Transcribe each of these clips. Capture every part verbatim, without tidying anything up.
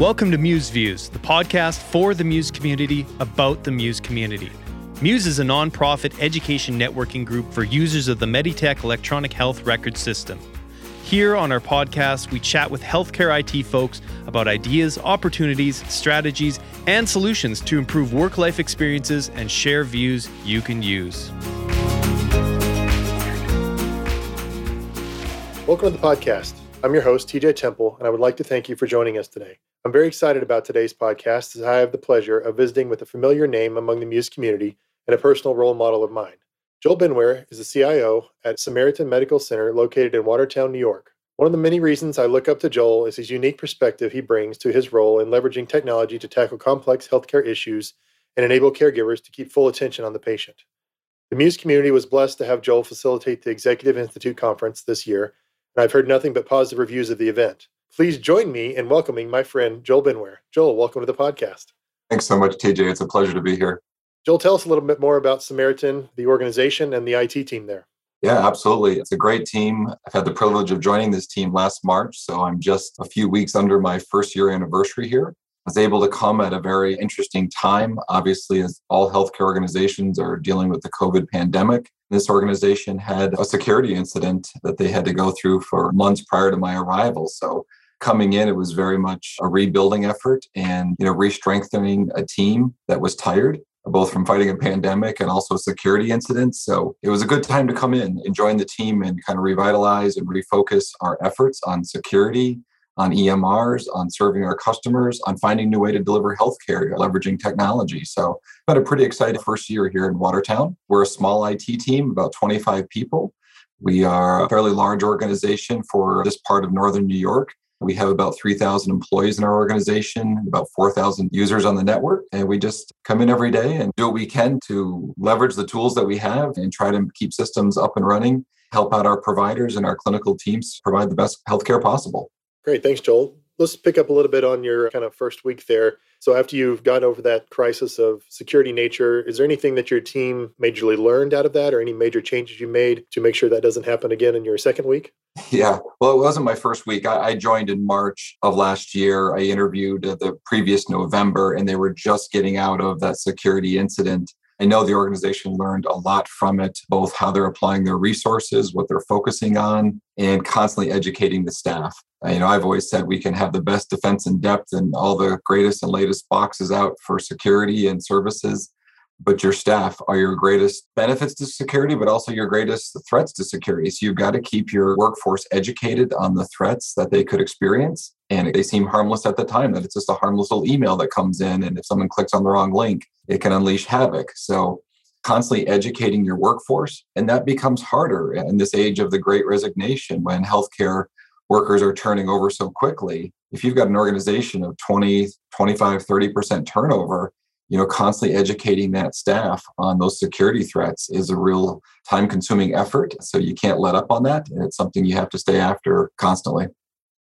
Welcome to Muse Views, the podcast for the Muse community, about the Muse community. Muse is a nonprofit education networking group for users of the Meditech electronic health record system. Here on our podcast, we chat with healthcare I T folks about ideas, opportunities, strategies, and solutions to improve work-life experiences and share views you can use. Welcome to the podcast. I'm your host, T J Temple, and I would like to thank you for joining us today. I'm very excited about today's podcast as I have the pleasure of visiting with a familiar name among the Muse community and a personal role model of mine. Joel Benware is the C I O at Samaritan Medical Center located in Watertown, New York. One of the many reasons I look up to Joel is his unique perspective he brings to his role in leveraging technology to tackle complex healthcare issues and enable caregivers to keep full attention on the patient. The Muse community was blessed to have Joel facilitate the Executive Institute conference this year, and I've heard nothing but positive reviews of the event. Please join me in welcoming my friend, Joel Benware. Joel, welcome to the podcast. Thanks so much, T J. It's a pleasure to be here. Joel, tell us a little bit more about Samaritan, the organization, and the I T team there. Yeah, absolutely. It's a great team. I've had the privilege of joining this team last March, so I'm just a few weeks under my first year anniversary here. I was able to come at a very interesting time, obviously, as all healthcare organizations are dealing with the COVID pandemic. This organization had a security incident that they had to go through for months prior to my arrival. So coming in, it was very much a rebuilding effort and, you know, re-strengthening a team that was tired, both from fighting a pandemic and also security incidents. So it was a good time to come in and join the team and kind of revitalize and refocus our efforts on security, on E M Rs, on serving our customers, on finding a new way to deliver healthcare, leveraging technology. So I've had a pretty exciting first year here in Watertown. We're a small I T team, about twenty-five people. We are a fairly large organization for this part of Northern New York. We have about three thousand employees in our organization, about four thousand users on the network. And we just come in every day and do what we can to leverage the tools that we have and try to keep systems up and running, help out our providers and our clinical teams provide the best healthcare possible. Great. Thanks, Joel. Let's pick up a little bit on your kind of first week there. So after you've gotten over that crisis of security nature, is there anything that your team majorly learned out of that or any major changes you made to make sure that doesn't happen again in your second week? Yeah. Well, it wasn't my first week. I joined in March of last year. I interviewed the previous November, and they were just getting out of that security incident. I know the organization learned a lot from it, both how they're applying their resources, what they're focusing on, and constantly educating the staff. You know, I've always said we can have the best defense in depth and all the greatest and latest boxes out for security and services, but your staff are your greatest benefits to security, but also your greatest threats to security. So you've got to keep your workforce educated on the threats that they could experience. And they seem harmless at the time, that it's just a harmless little email that comes in. And if someone clicks on the wrong link, it can unleash havoc. So constantly educating your workforce. And that becomes harder in this age of the Great Resignation when healthcare workers are turning over so quickly. If you've got an organization of twenty, twenty-five, thirty percent turnover, you know, constantly educating that staff on those security threats is a real time-consuming effort. So you can't let up on that. And it's something you have to stay after constantly.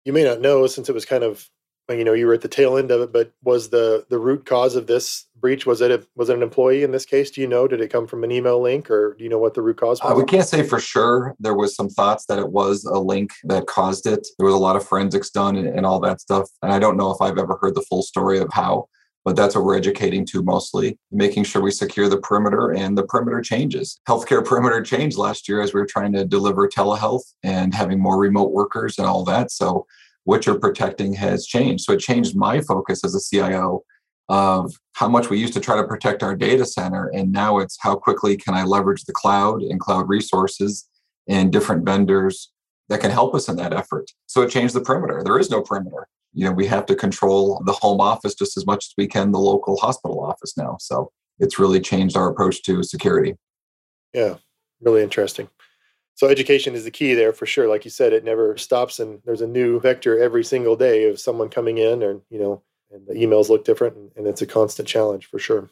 You may not know, since it was kind of, you know, you were at the tail end of it, but was the the root cause of this breach, was it a, was it an employee in this case? Do you know? Did it come from an email link, or do you know what the root cause was? Uh, we can't say for sure. There was some thoughts that it was a link that caused it. There was a lot of forensics done and, and all that stuff. And I don't know if I've ever heard the full story of how, but that's what we're educating to mostly, making sure we secure the perimeter and the perimeter changes. Healthcare perimeter changed last year as we were trying to deliver telehealth and having more remote workers and all that. So what you're protecting has changed. So it changed my focus as a C I O of how much we used to try to protect our data center. And now it's how quickly can I leverage the cloud and cloud resources and different vendors that can help us in that effort. So it changed the perimeter. There is no perimeter. You know, we have to control the home office just as much as we can the local hospital office now. So it's really changed our approach to security. Yeah, really interesting. So education is the key there for sure. Like you said, it never stops, and there's a new vector every single day of someone coming in, and, you know, and the emails look different, and, and it's a constant challenge for sure.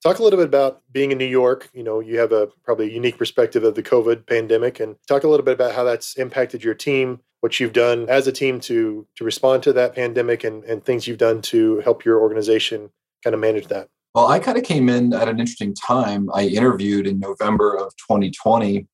Talk a little bit about being in New York. You know, you have a probably a unique perspective of the COVID pandemic, and talk a little bit about how that's impacted your team, what you've done as a team to to respond to that pandemic, and, and things you've done to help your organization kind of manage that. Well, I kind of came in at an interesting time. I interviewed in November of twenty twenty,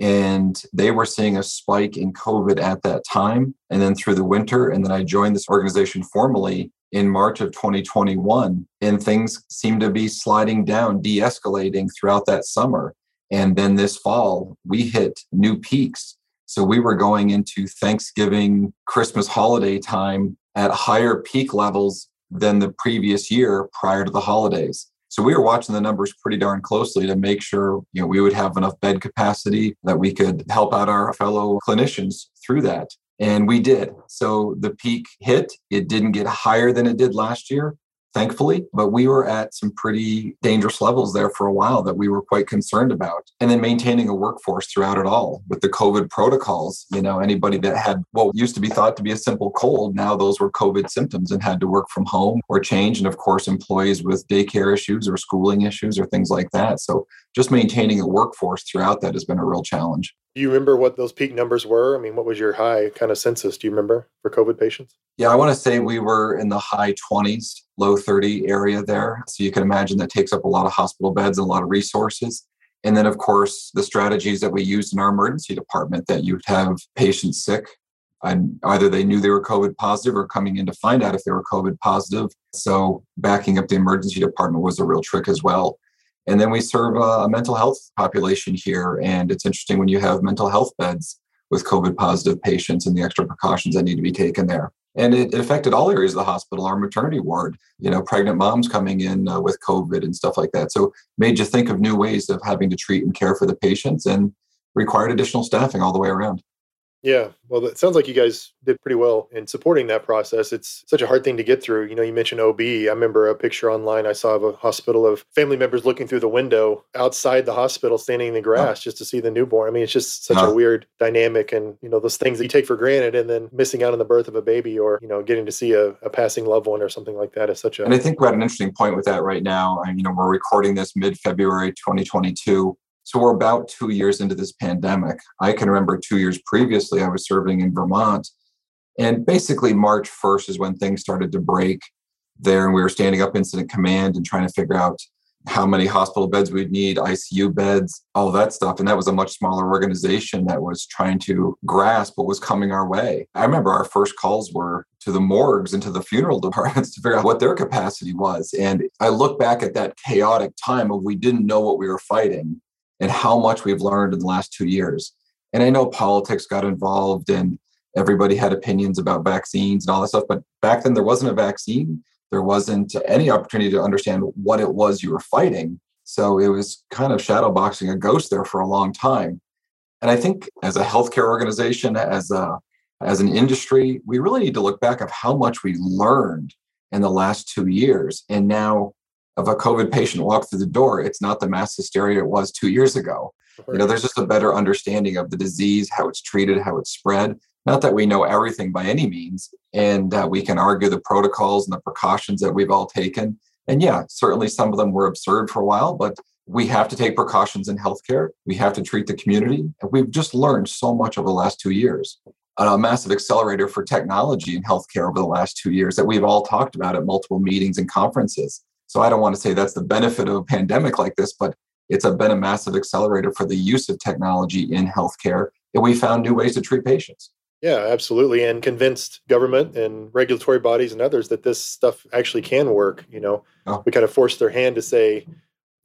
and they were seeing a spike in COVID at that time, and then through the winter. And then I joined this organization formally in March of twenty twenty-one, and things seemed to be sliding down, de-escalating throughout that summer. And then this fall, we hit new peaks. So we were going into Thanksgiving, Christmas holiday time at higher peak levels than the previous year prior to the holidays. So we were watching the numbers pretty darn closely to make sure, you know, we would have enough bed capacity that we could help out our fellow clinicians through that. And we did. So the peak hit. It didn't get higher than it did last year, thankfully, but we were at some pretty dangerous levels there for a while that we were quite concerned about. And then maintaining a workforce throughout it all with the COVID protocols, you know, anybody that had what used to be thought to be a simple cold, now those were COVID symptoms and had to work from home or change. And of course, employees with daycare issues or schooling issues or things like that. So just maintaining a workforce throughout that has been a real challenge. Do you remember what those peak numbers were? I mean, what was your high kind of census? Do you remember for COVID patients? Yeah, I want to say we were in the high twenties, low thirty area there. So you can imagine that takes up a lot of hospital beds and a lot of resources. And then, of course, the strategies that we used in our emergency department that you'd have patients sick, and either they knew they were COVID positive or coming in to find out if they were COVID positive. So backing up the emergency department was a real trick as well. And then we serve a mental health population here. And it's interesting when you have mental health beds with COVID positive patients and the extra precautions that need to be taken there. And it affected all areas of the hospital, our maternity ward, you know, pregnant moms coming in uh, with COVID and stuff like that. So made you think of new ways of having to treat and care for the patients and required additional staffing all the way around. Yeah. Well, it sounds like you guys did pretty well in supporting that process. It's such a hard thing to get through. You know, you mentioned O B. I remember a picture online I saw of a hospital of family members looking through the window outside the hospital, standing in the grass oh. just to see the newborn. I mean, it's just such oh. a weird dynamic and, you know, those things that you take for granted and then missing out on the birth of a baby or, you know, getting to see a, a passing loved one or something like that is such a... And I think we're at an interesting point with that right now. I, you know, we're recording this mid-February twenty twenty-two. So we're about two years into this pandemic. I can remember two years previously, I was serving in Vermont. And basically March first is when things started to break there. And we were standing up incident command and trying to figure out how many hospital beds we'd need, I C U beds, all that stuff. And that was a much smaller organization that was trying to grasp what was coming our way. I remember our first calls were to the morgues and to the funeral departments to figure out what their capacity was. And I look back at that chaotic time of we didn't know what we were fighting and how much we've learned in the last two years. And I know politics got involved and everybody had opinions about vaccines and all that stuff, but back then there wasn't a vaccine. There wasn't any opportunity to understand what it was you were fighting. So it was kind of shadow boxing a ghost there for a long time. And I think as a healthcare organization, as a as an industry, we really need to look back at how much we learned in the last two years. And now, of a COVID patient walk through the door, it's not the mass hysteria it was two years ago. You know, there's just a better understanding of the disease, how it's treated, how it's spread. Not that we know everything by any means, and uh, we can argue the protocols and the precautions that we've all taken. And yeah, certainly some of them were absurd for a while, but we have to take precautions in healthcare. We have to treat the community. And we've just learned so much over the last two years. A massive accelerator for technology in healthcare over the last two years that we've all talked about at multiple meetings and conferences. So I don't want to say that's the benefit of a pandemic like this, but it's been a massive accelerator for the use of technology in healthcare. And we found new ways to treat patients. Yeah, absolutely. And convinced government and regulatory bodies and others that this stuff actually can work. You know, oh. we kind of forced their hand to say,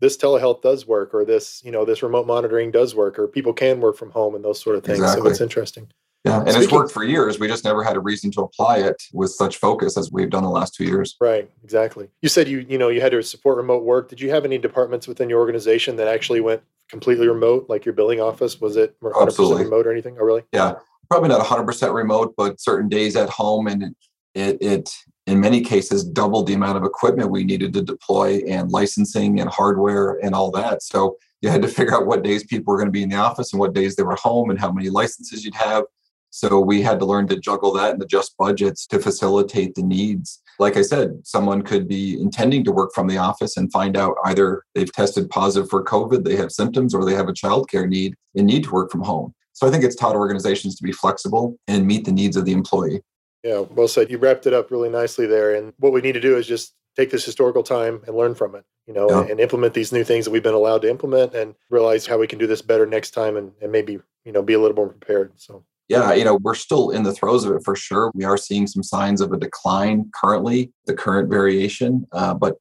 this telehealth does work, or this, you know, this remote monitoring does work, or people can work from home and those sort of things. Exactly. So it's interesting. Yeah, and Speaking, it's worked for years. We just never had a reason to apply it with such focus as we've done the last two years. Right, exactly. You said you you know you had to support remote work. Did you have any departments within your organization that actually went completely remote, like your billing office? Was it one hundred percent Absolutely. Remote or anything? Oh, really? Yeah, probably not one hundred percent remote, but certain days at home. And it, it, it, in many cases, doubled the amount of equipment we needed to deploy and licensing and hardware and all that. So you had to figure out what days people were going to be in the office and what days they were home and how many licenses you'd have. So we had to learn to juggle that and adjust budgets to facilitate the needs. Like I said, someone could be intending to work from the office and find out either they've tested positive for COVID, they have symptoms, or they have a childcare need and need to work from home. So I think it's taught organizations to be flexible and meet the needs of the employee. Yeah, well said. You wrapped it up really nicely there. And what we need to do is just take this historical time and learn from it, you know, yeah. and, and implement these new things that we've been allowed to implement and realize how we can do this better next time and, and maybe, you know, be a little more prepared. So. yeah, you know, we're still in the throes of it for sure. We are seeing some signs of a decline currently, the current variation, uh, but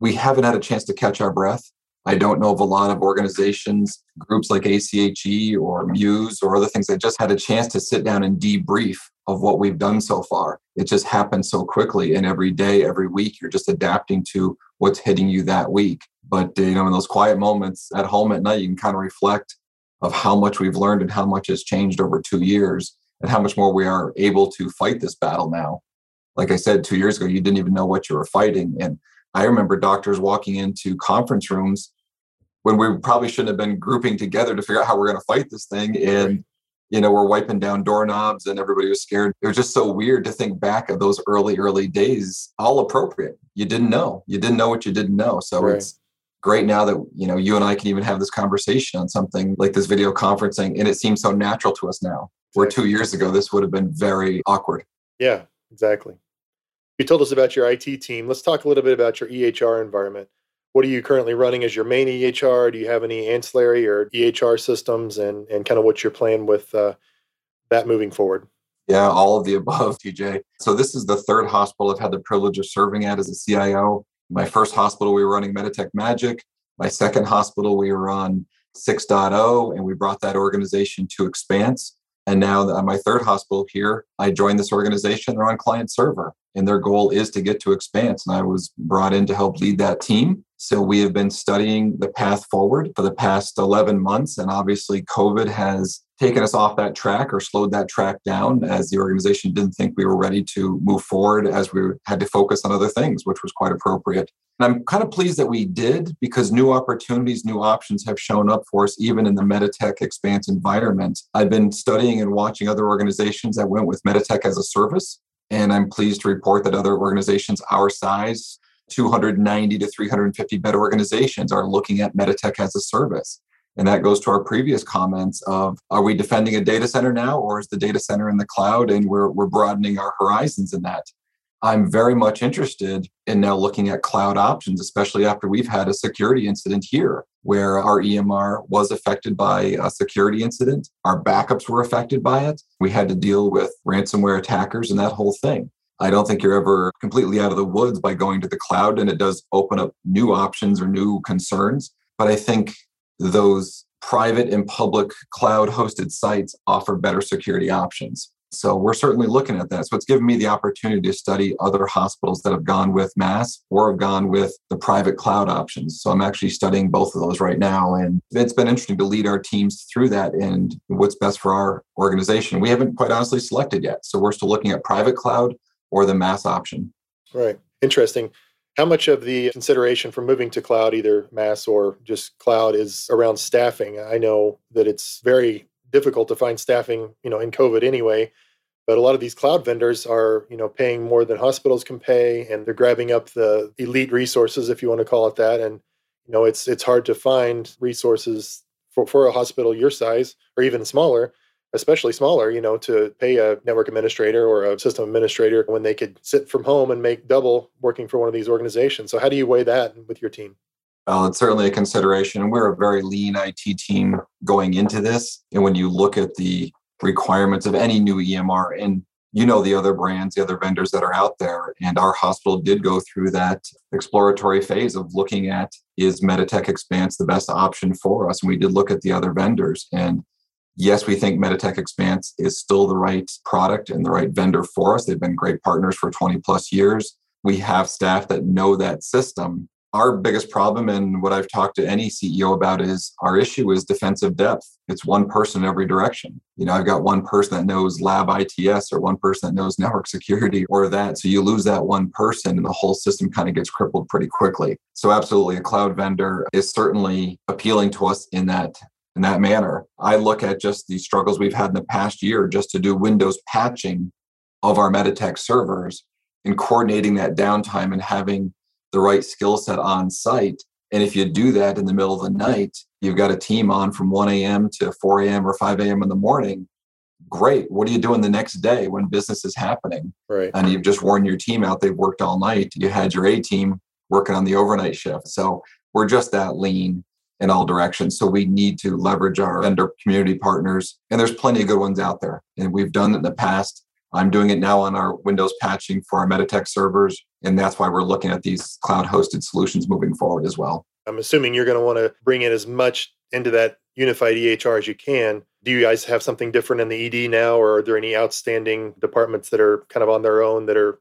we haven't had a chance to catch our breath. I don't know of a lot of organizations, groups like ACHE or Muse or other things that just had a chance to sit down and debrief of what we've done so far. It just happened so quickly. And every day, every week, you're just adapting to what's hitting you that week. But, you know, in those quiet moments at home at night, you can kind of reflect of how much we've learned and how much has changed over two years and how much more we are able to fight this battle now. Like I said, two years ago, you didn't even know what you were fighting. And I remember doctors walking into conference rooms when we probably shouldn't have been grouping together to figure out how we're going to fight this thing. And, you know, we're wiping down doorknobs and everybody was scared. It was just so weird to think back of those early, early days, all appropriate. You didn't know. You didn't know what you didn't know. So right. It's great now that, you know, you and I can even have this conversation on something like this video conferencing. And it seems so natural to us now, where two years ago, this would have been very awkward. Yeah, exactly. You told us about your I T team. Let's talk a little bit about your E H R environment. What are you currently running as your main E H R? Do you have any ancillary or E H R systems and, and kind of what's your plan with uh, that moving forward? Yeah, all of the above, T J. So this is the third hospital I've had the privilege of serving at as a C I O. My first hospital, we were running Meditech Magic. My second hospital, we were on six point oh, and we brought that organization to Expanse. And now on my third hospital here, I joined this organization. They're on client server, and their goal is to get to Expanse. And I was brought in to help lead that team. So we have been studying the path forward for the past eleven months. And obviously COVID has taken us off that track or slowed that track down as the organization didn't think we were ready to move forward as we had to focus on other things, which was quite appropriate. And I'm kind of pleased that we did because new opportunities, new options have shown up for us, even in the Meditech Expanse environment. I've been studying and watching other organizations that went with Meditech as a service. And I'm pleased to report that other organizations our size, two hundred ninety to three hundred fifty bed organizations, are looking at Meditech as a service. And that goes to our previous comments of, are we defending a data center now, or is the data center in the cloud? And we're we're broadening our horizons in that. I'm very much interested in now looking at cloud options, especially after we've had a security incident here where our E M R was affected by a security incident. Our backups were affected by it. We had to deal with ransomware attackers and that whole thing. I don't think you're ever completely out of the woods by going to the cloud, and it does open up new options or new concerns. But I think those private and public cloud-hosted sites offer better security options. So we're certainly looking at that. So it's given me the opportunity to study other hospitals that have gone with mass or have gone with the private cloud options. So I'm actually studying both of those right now. And it's been interesting to lead our teams through that and what's best for our organization. We haven't quite honestly selected yet. So we're still looking at private cloud or the mass option. Right. Interesting. How much of the consideration for moving to cloud, either mass or just cloud, is around staffing? I know that it's very difficult to find staffing, you know, in COVID anyway, but a lot of these cloud vendors are, you know, paying more than hospitals can pay, and they're grabbing up the elite resources, if you want to call it that. And, you know, it's it's hard to find resources for, for a hospital your size or even smaller, especially smaller, you know, to pay a network administrator or a system administrator when they could sit from home and make double working for one of these organizations. So how do you weigh that with your team? Well, it's certainly a consideration. And we're a very lean I T team going into this. And when you look at the requirements of any new E M R, and you know the other brands, the other vendors that are out there, and our hospital did go through that exploratory phase of looking at, is Meditech Expanse the best option for us? And we did look at the other vendors, and yes, we think Meditech Expanse is still the right product and the right vendor for us. They've been great partners for twenty plus years. We have staff that know that system. Our biggest problem, and what I've talked to any C E O about, is our issue is defensive depth. It's one person in every direction. You know, I've got one person that knows lab I T S or one person that knows network security or that. So you lose that one person and the whole system kind of gets crippled pretty quickly. So absolutely, a cloud vendor is certainly appealing to us in that in that manner. I look at just the struggles we've had in the past year just to do Windows patching of our Meditech servers and coordinating that downtime and having the right skill set on site. And if you do that in the middle of the night, you've got a team on from one a.m. to four a.m. or five a.m. in the morning. Great. What are you doing the next day when business is happening? Right. And you've just worn your team out. They've worked all night. You had your A team working on the overnight shift. So we're just that lean. in all directions. So we need to leverage our vendor community partners. And there's plenty of good ones out there. And we've done it in the past. I'm doing it now on our Windows patching for our Meditech servers. And that's why we're looking at these cloud-hosted solutions moving forward as well. I'm assuming you're going to want to bring in as much into that unified E H R as you can. Do you guys have something different in the E D now, or are there any outstanding departments that are kind of on their own that are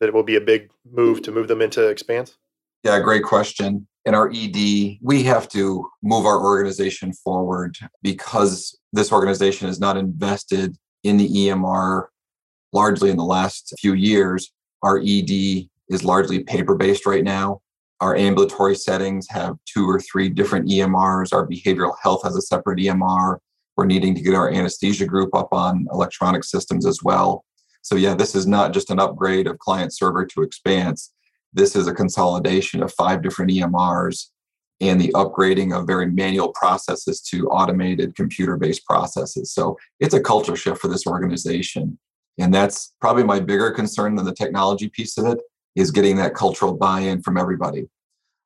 that it will be a big move to move them into Expanse? Yeah, great question. In our E D, we have to move our organization forward because this organization has not invested in the E M R largely in the last few years. Our E D is largely paper-based right now. Our ambulatory settings have two or three different E M Rs. Our behavioral health has a separate E M R. We're needing to get our anesthesia group up on electronic systems as well. So yeah, this is not just an upgrade of client server to Expanse. This is a consolidation of five different E M Rs and the upgrading of very manual processes to automated computer-based processes. So it's a culture shift for this organization. And that's probably my bigger concern than the technology piece of it, is getting that cultural buy-in from everybody.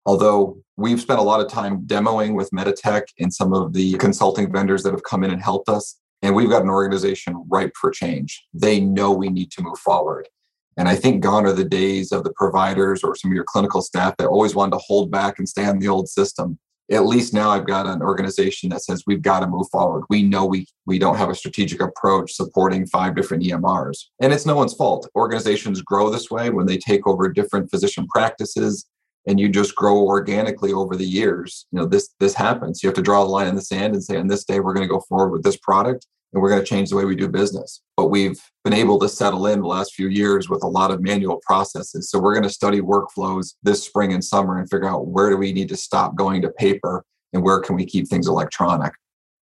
Although we've spent a lot of time demoing with Meditech and some of the consulting vendors that have come in and helped us, and we've got an organization ripe for change. They know we need to move forward. And I think gone are the days of the providers or some of your clinical staff that always wanted to hold back and stay on the old system. At least now I've got an organization that says we've got to move forward. We know we we don't have a strategic approach supporting five different E M Rs. And it's no one's fault. Organizations grow this way when they take over different physician practices, and you just grow organically over the years. You know, this this happens. You have to draw a line in the sand and say, on this day, we're going to go forward with this product, and we're going to change the way we do business. But we've been able to settle in the last few years with a lot of manual processes. So we're going to study workflows this spring and summer and figure out where do we need to stop going to paper and where can we keep things electronic.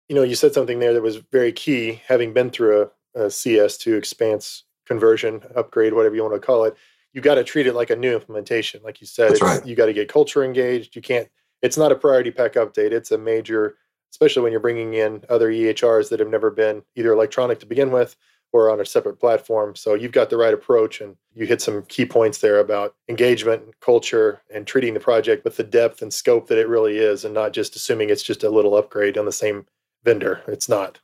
You know, you said something there that was very key, having been through a, a C S to Expanse conversion, upgrade, whatever you want to call it. You got to treat it like a new implementation. Like you said, it's, right. You got to get culture engaged. You can't, it's not a priority pack update. It's a major, especially when you're bringing in other E H Rs that have never been either electronic to begin with or on a separate platform. So you've got the right approach, and you hit some key points there about engagement and culture and treating the project with the depth and scope that it really is, and not just assuming it's just a little upgrade on the same vendor. It's not.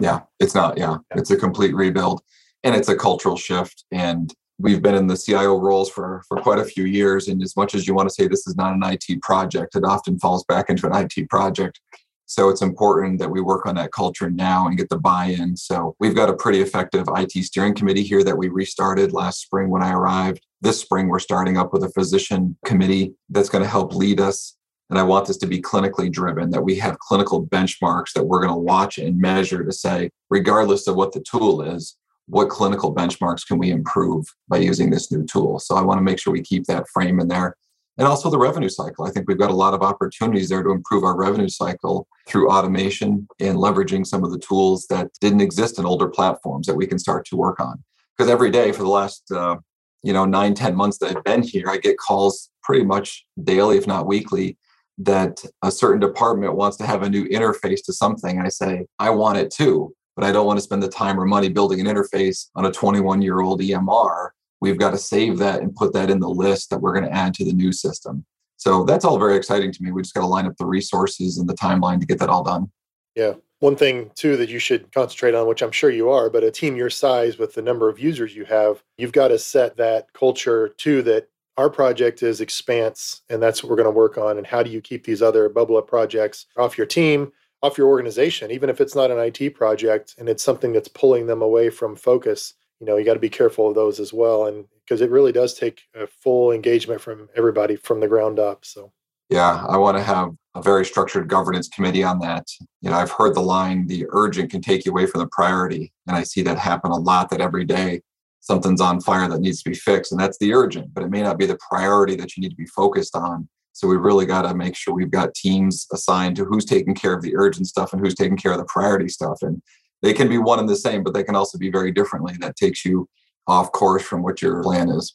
yeah, it's not. Yeah. yeah. It's a complete rebuild, and it's a cultural shift. And we've been in the C I O roles for, for quite a few years. And as much as you want to say this is not an I T project, it often falls back into an I T project. So it's important that we work on that culture now and get the buy-in. So we've got a pretty effective I T steering committee here that we restarted last spring when I arrived. This spring, we're starting up with a physician committee that's going to help lead us. And I want this to be clinically driven, that we have clinical benchmarks that we're going to watch and measure to say, regardless of what the tool is, what clinical benchmarks can we improve by using this new tool? So I want to make sure we keep that frame in there. And also the revenue cycle. I think we've got a lot of opportunities there to improve our revenue cycle through automation and leveraging some of the tools that didn't exist in older platforms that we can start to work on. Because every day for the last, uh, you know, nine, ten months that I've been here, I get calls pretty much daily, if not weekly, that a certain department wants to have a new interface to something. I say, I want it too, but I don't want to spend the time or money building an interface on a twenty-one-year-old E M R. We've got to save that and put that in the list that we're going to add to the new system. So that's all very exciting to me. We just got to line up the resources and the timeline to get that all done. Yeah. One thing, too, that you should concentrate on, which I'm sure you are, but a team your size with the number of users you have, you've got to set that culture, too, that our project is Expanse, and that's what we're going to work on. And how do you keep these other bubble up projects off your team, off your organization, even if it's not an I T project and it's something that's pulling them away from focus? You know, you got to be careful of those as well, and because it really does take a full engagement from everybody from the ground up. So, yeah, I want to have a very structured governance committee on that. You know, I've heard the line, the urgent can take you away from the priority. And I see that happen a lot, that every day something's on fire that needs to be fixed. And that's the urgent, but it may not be the priority that you need to be focused on. So we really got to make sure we've got teams assigned to who's taking care of the urgent stuff and who's taking care of the priority stuff. And they can be one and the same, but they can also be very differently. That takes you off course from what your plan is.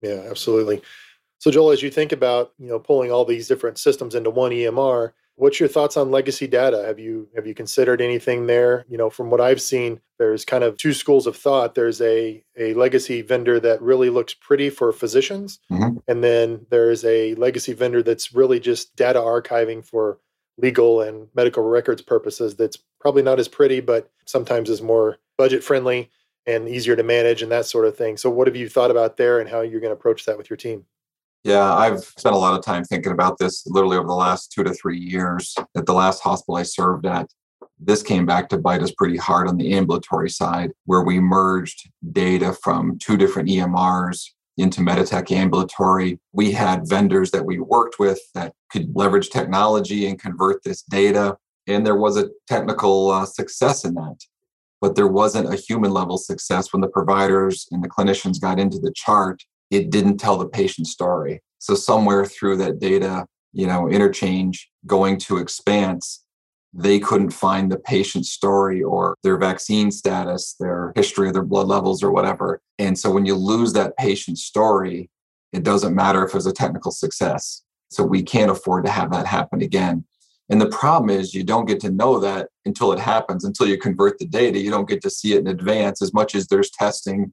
Yeah, absolutely. So Joel, as you think about, you know, pulling all these different systems into one E M R, what's your thoughts on legacy data? Have you have you considered anything there? You know, from what I've seen, there's kind of two schools of thought. There's a, a legacy vendor that really looks pretty for physicians. Mm-hmm. And then there's a legacy vendor that's really just data archiving for legal and medical records purposes that's probably not as pretty, but sometimes is more budget friendly and easier to manage and that sort of thing. So what have you thought about there and how you're going to approach that with your team? Yeah, I've spent a lot of time thinking about this literally over the last two to three years. At the last hospital I served at, this came back to bite us pretty hard on the ambulatory side, where we merged data from two different E M Rs into Meditech Ambulatory. We had vendors that we worked with that could leverage technology and convert this data. And there was a technical uh, success in that. But there wasn't a human level success when the providers and the clinicians got into the chart. It didn't tell the patient story. So somewhere through that data, you know, interchange going to Expanse, they couldn't find the patient story or their vaccine status, their history of their blood levels or whatever. And so when you lose that patient story, it doesn't matter if it was a technical success. So we can't afford to have that happen again. And the problem is you don't get to know that until it happens, until you convert the data. You don't get to see it in advance as much as there's testing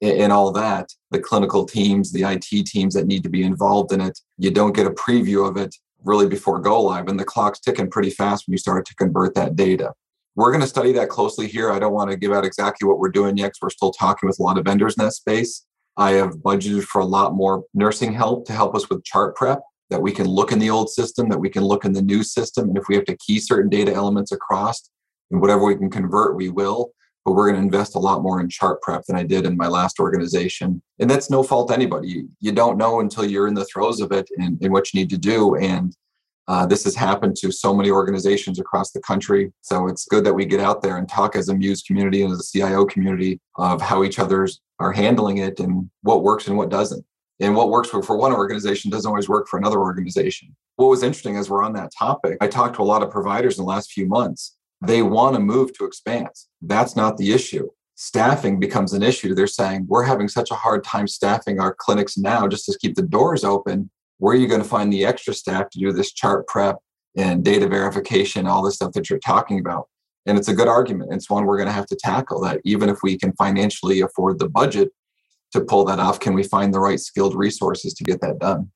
and all that. The clinical teams, the I T teams that need to be involved in it, you don't get a preview of it really before go live, and the clock's ticking pretty fast when you start to convert that data. We're going to study that closely here. I don't want to give out exactly what we're doing yet because we're still talking with a lot of vendors in that space. I have budgeted for a lot more nursing help to help us with chart prep, that we can look in the old system, that we can look in the new system. And if we have to key certain data elements across, and whatever we can convert, we will. But we're going to invest a lot more in chart prep than I did in my last organization. And that's no fault to anybody. You don't know until you're in the throes of it and, and what you need to do. And uh, this has happened to so many organizations across the country. So it's good that we get out there and talk as a Muse community and as a C I O community of how each other's are handling it and what works and what doesn't. And what works for one organization doesn't always work for another organization. What was interesting as we're on that topic, I talked to a lot of providers in the last few months. They want to move to Expanse. That's not the issue. Staffing becomes an issue. They're saying, we're having such a hard time staffing our clinics now just to keep the doors open. Where are you going to find the extra staff to do this chart prep and data verification, all the stuff that you're talking about? And it's a good argument. It's one we're going to have to tackle, that even if we can financially afford the budget to pull that off, can we find the right skilled resources to get that done?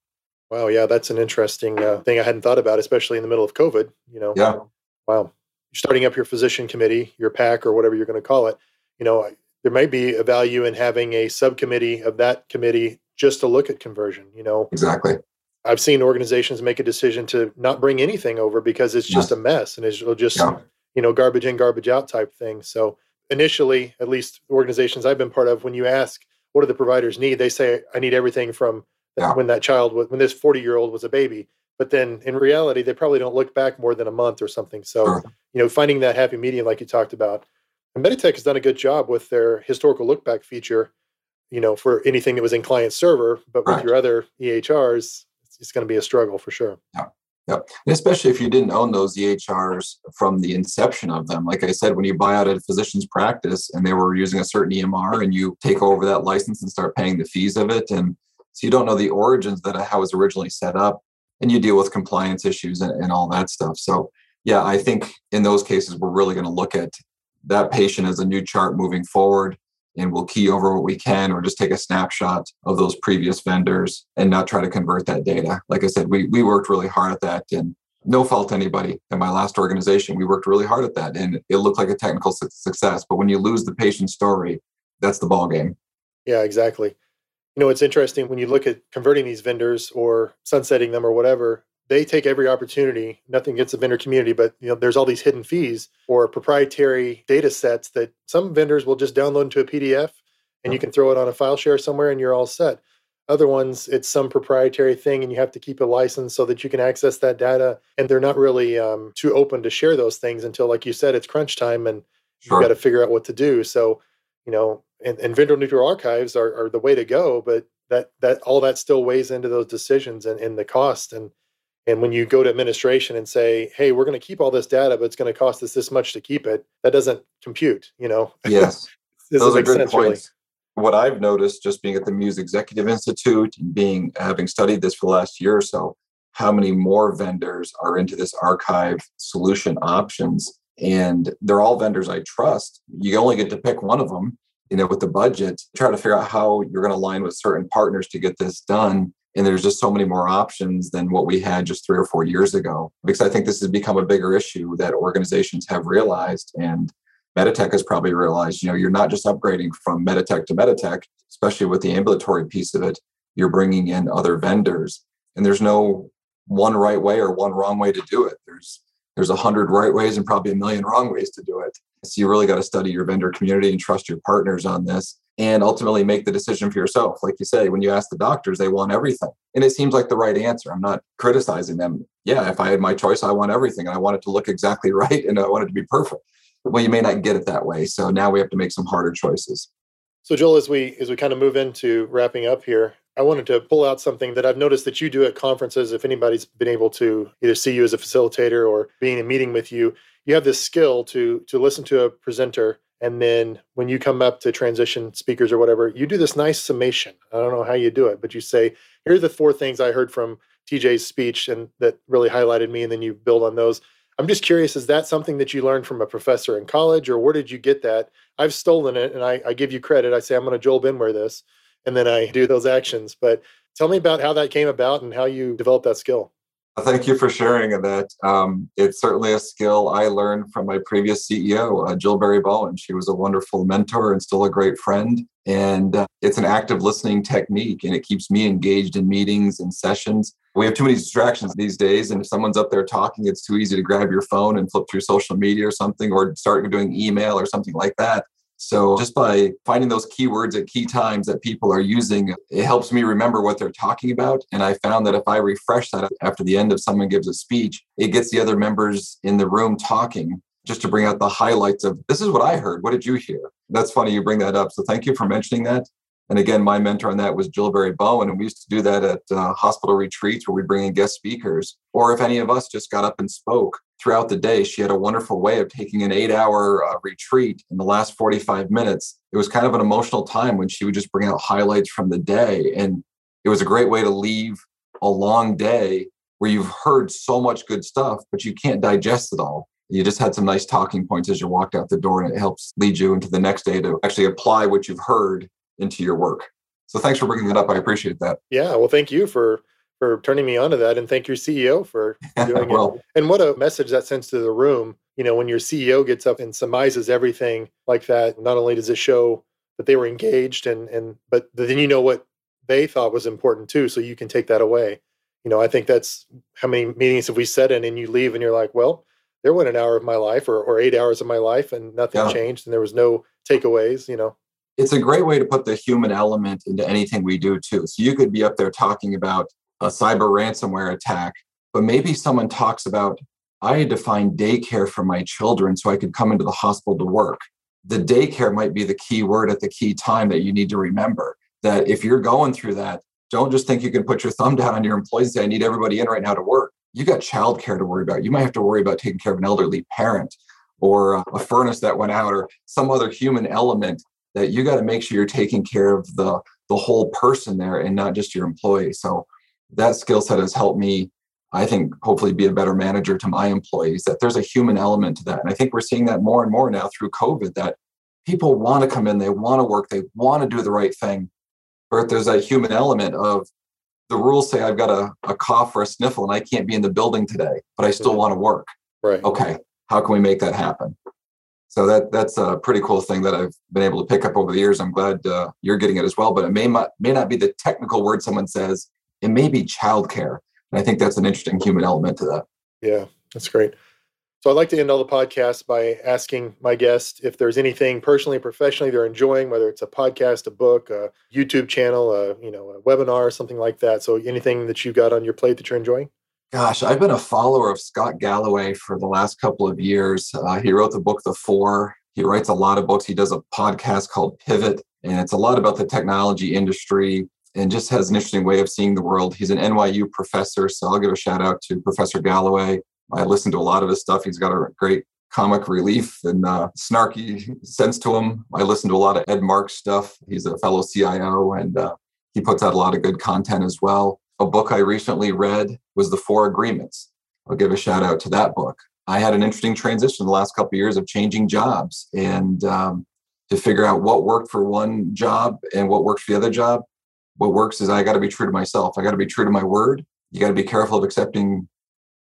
Wow. Yeah, that's an interesting uh, thing I hadn't thought about, especially in the middle of COVID. You know, yeah. Wow. Starting up your physician committee, your PAC or whatever you're going to call it, you know, there may be a value in having a subcommittee of that committee just to look at conversion, you know. Exactly. I've seen organizations make a decision to not bring anything over because it's just yeah. a mess and it'll just, yeah. you know, garbage in, garbage out type thing. So initially, at least organizations I've been part of, when you ask, what do the providers need? They say, I need everything from yeah. when that child was, when this forty year old was a baby. But then in reality, they probably don't look back more than a month or something. So, sure. you know, finding that happy medium, like you talked about, and Meditech has done a good job with their historical look back feature, you know, for anything that was in client server, but right. with your other E H Rs, it's going to be a struggle for sure. Yeah. Yeah. And especially if you didn't own those E H Rs from the inception of them. Like I said, when you buy out a physician's practice and they were using a certain E M R and you take over that license and start paying the fees of it. And so you don't know the origins that how it was originally set up. And you deal with compliance issues and, and all that stuff. So yeah, I think in those cases, we're really going to look at that patient as a new chart moving forward, and we'll key over what we can or just take a snapshot of those previous vendors and not try to convert that data. Like I said, we we worked really hard at that, and no fault to anybody. In my last organization, we worked really hard at that, and it looked like a technical su- success. But when you lose the patient story, that's the ballgame. Yeah, exactly. You know, it's interesting when you look at converting these vendors or sunsetting them or whatever, they take every opportunity. Nothing against the vendor community, but you know, there's all these hidden fees or proprietary data sets that some vendors will just download into a P D F and you can throw it on a file share somewhere and you're all set. Other ones, it's some proprietary thing and you have to keep a license so that you can access that data. And they're not really um, too open to share those things until, like you said, it's crunch time and sure. you've got to figure out what to do. So, you know, And, and vendor-neutral archives are, are the way to go, but that that all that still weighs into those decisions and, and the cost. And and when you go to administration and say, hey, we're going to keep all this data, but it's going to cost us this much to keep it, that doesn't compute, you know? Yes, those are good sense, points. Really. What I've noticed just being at the Muse Executive Institute and being having studied this for the last year or so, how many more vendors are into this archive solution options? And they're all vendors I trust. You only get to pick one of them. You know, with the budget, try to figure out how you're going to align with certain partners to get this done And there's just so many more options than what we had just three or four years ago, because I think this has become a bigger issue that organizations have realized. And Meditech has probably realized, you know, you're not just upgrading from Meditech to Meditech, especially with the ambulatory piece of it, you're bringing in other vendors. And there's no one right way or one wrong way to do it. There's there's a hundred right ways and probably a million wrong ways to do it. So you really got to study your vendor community and trust your partners on this, and ultimately make the decision for yourself. Like you say, when you ask the doctors, they want everything. And it seems like the right answer. I'm not criticizing them. Yeah, if I had my choice, I want everything. And I want it to look exactly right. And I want it to be perfect. Well, you may not get it that way. So now we have to make some harder choices. So Joel, as we as we kind of move into wrapping up here, I wanted to pull out something that I've noticed that you do at conferences. If anybody's been able to either see you as a facilitator or be in a meeting with you, you have this skill to to listen to a presenter. And then when you come up to transition speakers or whatever, you do this nice summation. I don't know how you do it, but you say, here are the four things I heard from T J's speech and that really highlighted me. And then you build on those. I'm just curious, is that something that you learned from a professor in college, or where did you get that? I've stolen it, and I, I give you credit. I say, I'm going to Joel Benware this, and then I do those actions. But tell me about how that came about and how you developed that skill. Thank you for sharing that. Um, it's certainly a skill I learned from my previous C E O, uh, Jill Barry Bowen. She was a wonderful mentor and still a great friend. And uh, it's an active listening technique, and it keeps me engaged in meetings and sessions. We have too many distractions these days. And if someone's up there talking, it's too easy to grab your phone and flip through social media or something, or start doing email or something like that. So just by finding those keywords at key times that people are using, it helps me remember what they're talking about. And I found that if I refresh that after the end of someone gives a speech, it gets the other members in the room talking just to bring out the highlights of, this is what I heard. What did you hear? That's funny you bring that up. So thank you for mentioning that. And again, my mentor on that was Jill Barry Bowen. And we used to do that at uh, hospital retreats where we bring in guest speakers. Or if any of us just got up and spoke throughout the day, she had a wonderful way of taking an eight hour uh, retreat in the last forty-five minutes. It was kind of an emotional time when she would just bring out highlights from the day. And it was a great way to leave a long day where you've heard so much good stuff, but you can't digest it all. You just had some nice talking points as you walked out the door, and it helps lead you into the next day to actually apply what you've heard into your work. So thanks for bringing that up. I appreciate that. Yeah. Well, thank you for, for turning me onto that. And thank your C E O for doing well, it. And what a message that sends to the room. You know, when your C E O gets up and surmises everything like that, not only does it show that they were engaged, and, and but then you know what they thought was important too. So you can take that away. You know, I think that's how many meetings have we sat in and you leave and you're like, well, there went an hour of my life or, or eight hours of my life and nothing yeah. changed. And there was no takeaways, you know. It's a great way to put the human element into anything we do too. So you could be up there talking about a cyber ransomware attack, but maybe someone talks about, I had to find daycare for my children so I could come into the hospital to work. The daycare might be the key word at the key time that you need to remember, that if you're going through that, don't just think you can put your thumb down on your employees and say, I need everybody in right now to work. You got childcare to worry about. You might have to worry about taking care of an elderly parent or a furnace that went out or some other human element, that you got to make sure you're taking care of the, the whole person there and not just your employee. So that skill set has helped me, I think, hopefully be a better manager to my employees, that there's a human element to that. And I think we're seeing that more and more now through COVID, that people want to come in, they want to work, they want to do the right thing. But there's that human element of the rules say I've got a, a cough or a sniffle and I can't be in the building today, but I still want to work. Right. Okay, how can we make that happen? So that that's a pretty cool thing that I've been able to pick up over the years. I'm glad uh, you're getting it as well, but it may not, may not be the technical word someone says. It may be childcare. And I think that's an interesting human element to that. Yeah, that's great. So I'd like to end all the podcasts by asking my guest if there's anything personally, professionally they're enjoying, whether it's a podcast, a book, a YouTube channel, a, you know, a webinar, something like that. So anything that you've got on your plate that you're enjoying? Gosh, I've been a follower of Scott Galloway for the last couple of years. Uh, he wrote the book, The Four. He writes a lot of books. He does a podcast called Pivot, and it's a lot about the technology industry and just has an interesting way of seeing the world. He's an N Y U professor, so I'll give a shout out to Professor Galloway. I listen to a lot of his stuff. He's got a great comic relief and uh, snarky sense to him. I listen to a lot of Ed Marx stuff. He's a fellow C I O, and uh, he puts out a lot of good content as well. A book I recently read was The Four Agreements. I'll give a shout out to that book. I had an interesting transition the last couple of years of changing jobs and um, to figure out what worked for one job and what worked for the other job. what works is I got to be true to myself. I got to be true to my word. You got to be careful of accepting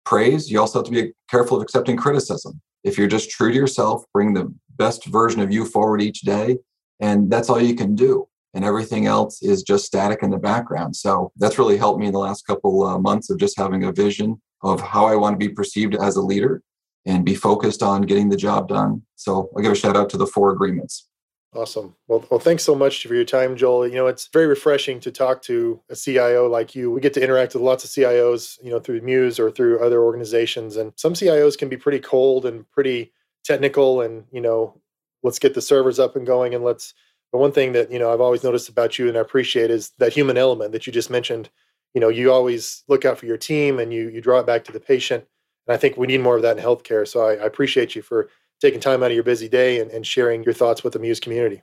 praise. You also have to be careful of accepting criticism. If you're just true to yourself, bring the best version of you forward each day. And that's all you can do. And everything else is just static in the background. So that's really helped me in the last couple uh, months of just having a vision of how I want to be perceived as a leader and be focused on getting the job done. So I'll give a shout out to the Four Agreements. Awesome. Well, well, thanks so much for your time, Joel. You know, it's very refreshing to talk to a C I O like you. We get to interact with lots of C I Os, you know, through Muse or through other organizations. And some C I Os can be pretty cold and pretty technical and, you know, let's get the servers up and going and let's, but one thing that, you know, I've always noticed about you and I appreciate is that human element that you just mentioned. You know, you always look out for your team and you you draw it back to the patient. And I think we need more of that in healthcare. So I, I appreciate you for taking time out of your busy day and, and sharing your thoughts with the Muse community.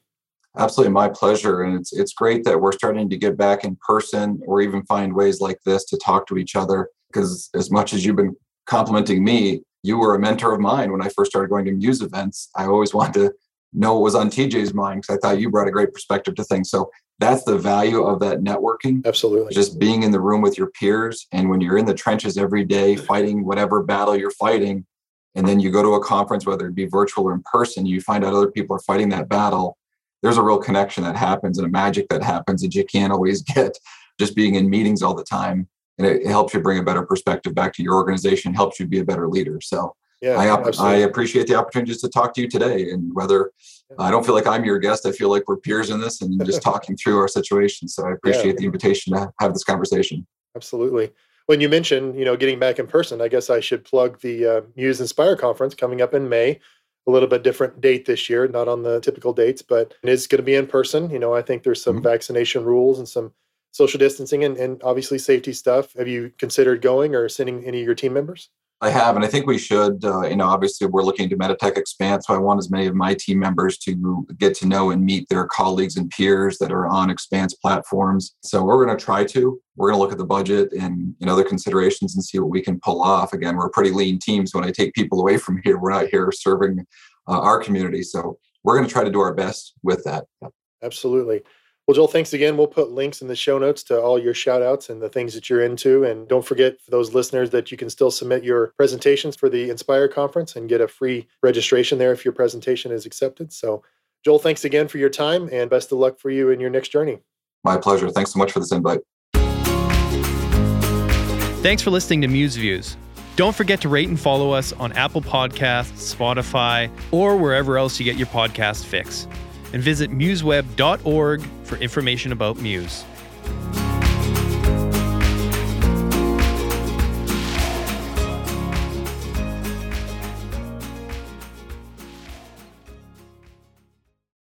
Absolutely. My pleasure. And it's it's great that we're starting to get back in person or even find ways like this to talk to each other. Because as much as you've been complimenting me, you were a mentor of mine when I first started going to Muse events. I always wanted to know what was on T J's mind because I thought you brought a great perspective to things. So that's the value of that networking. Absolutely. Just being in the room with your peers. And when you're in the trenches every day fighting whatever battle you're fighting, and then you go to a conference, whether it be virtual or in person, you find out other people are fighting that battle. There's a real connection that happens and a magic that happens that you can't always get just being in meetings all the time. And it, it helps you bring a better perspective back to your organization, helps you be a better leader. So yeah, I, op- I appreciate the opportunity just to talk to you today. And whether uh, I don't feel like I'm your guest, I feel like we're peers in this and just talking through our situation. So I appreciate yeah, yeah. the invitation to have this conversation. Absolutely. When you mentioned, you know, getting back in person, I guess I should plug the uh, Muse Inspire Conference coming up in May. A little bit different date this year, not on the typical dates, but it is going to be in person. You know, I think there's some mm-hmm. vaccination rules and some social distancing and, and obviously safety stuff. Have you considered going or sending any of your team members? I have, and I think we should, uh, you know, obviously we're looking to Meditech Expanse, so I want as many of my team members to get to know and meet their colleagues and peers that are on Expanse platforms. So we're going to try to, we're going to look at the budget and, you know, other considerations and see what we can pull off. Again, we're a pretty lean team, so when I take people away from here, we're not here serving uh, our community. So we're going to try to do our best with that. Absolutely. Well, Joel, thanks again. We'll put links in the show notes to all your shout outs and the things that you're into. And don't forget for those listeners that you can still submit your presentations for the Inspire Conference and get a free registration there if your presentation is accepted. So Joel, thanks again for your time and best of luck for you in your next journey. My pleasure. Thanks so much for this invite. Thanks for listening to Muse Views. Don't forget to rate and follow us on Apple Podcasts, Spotify, or wherever else you get your podcast fix. And visit muse web dot org for information about Muse.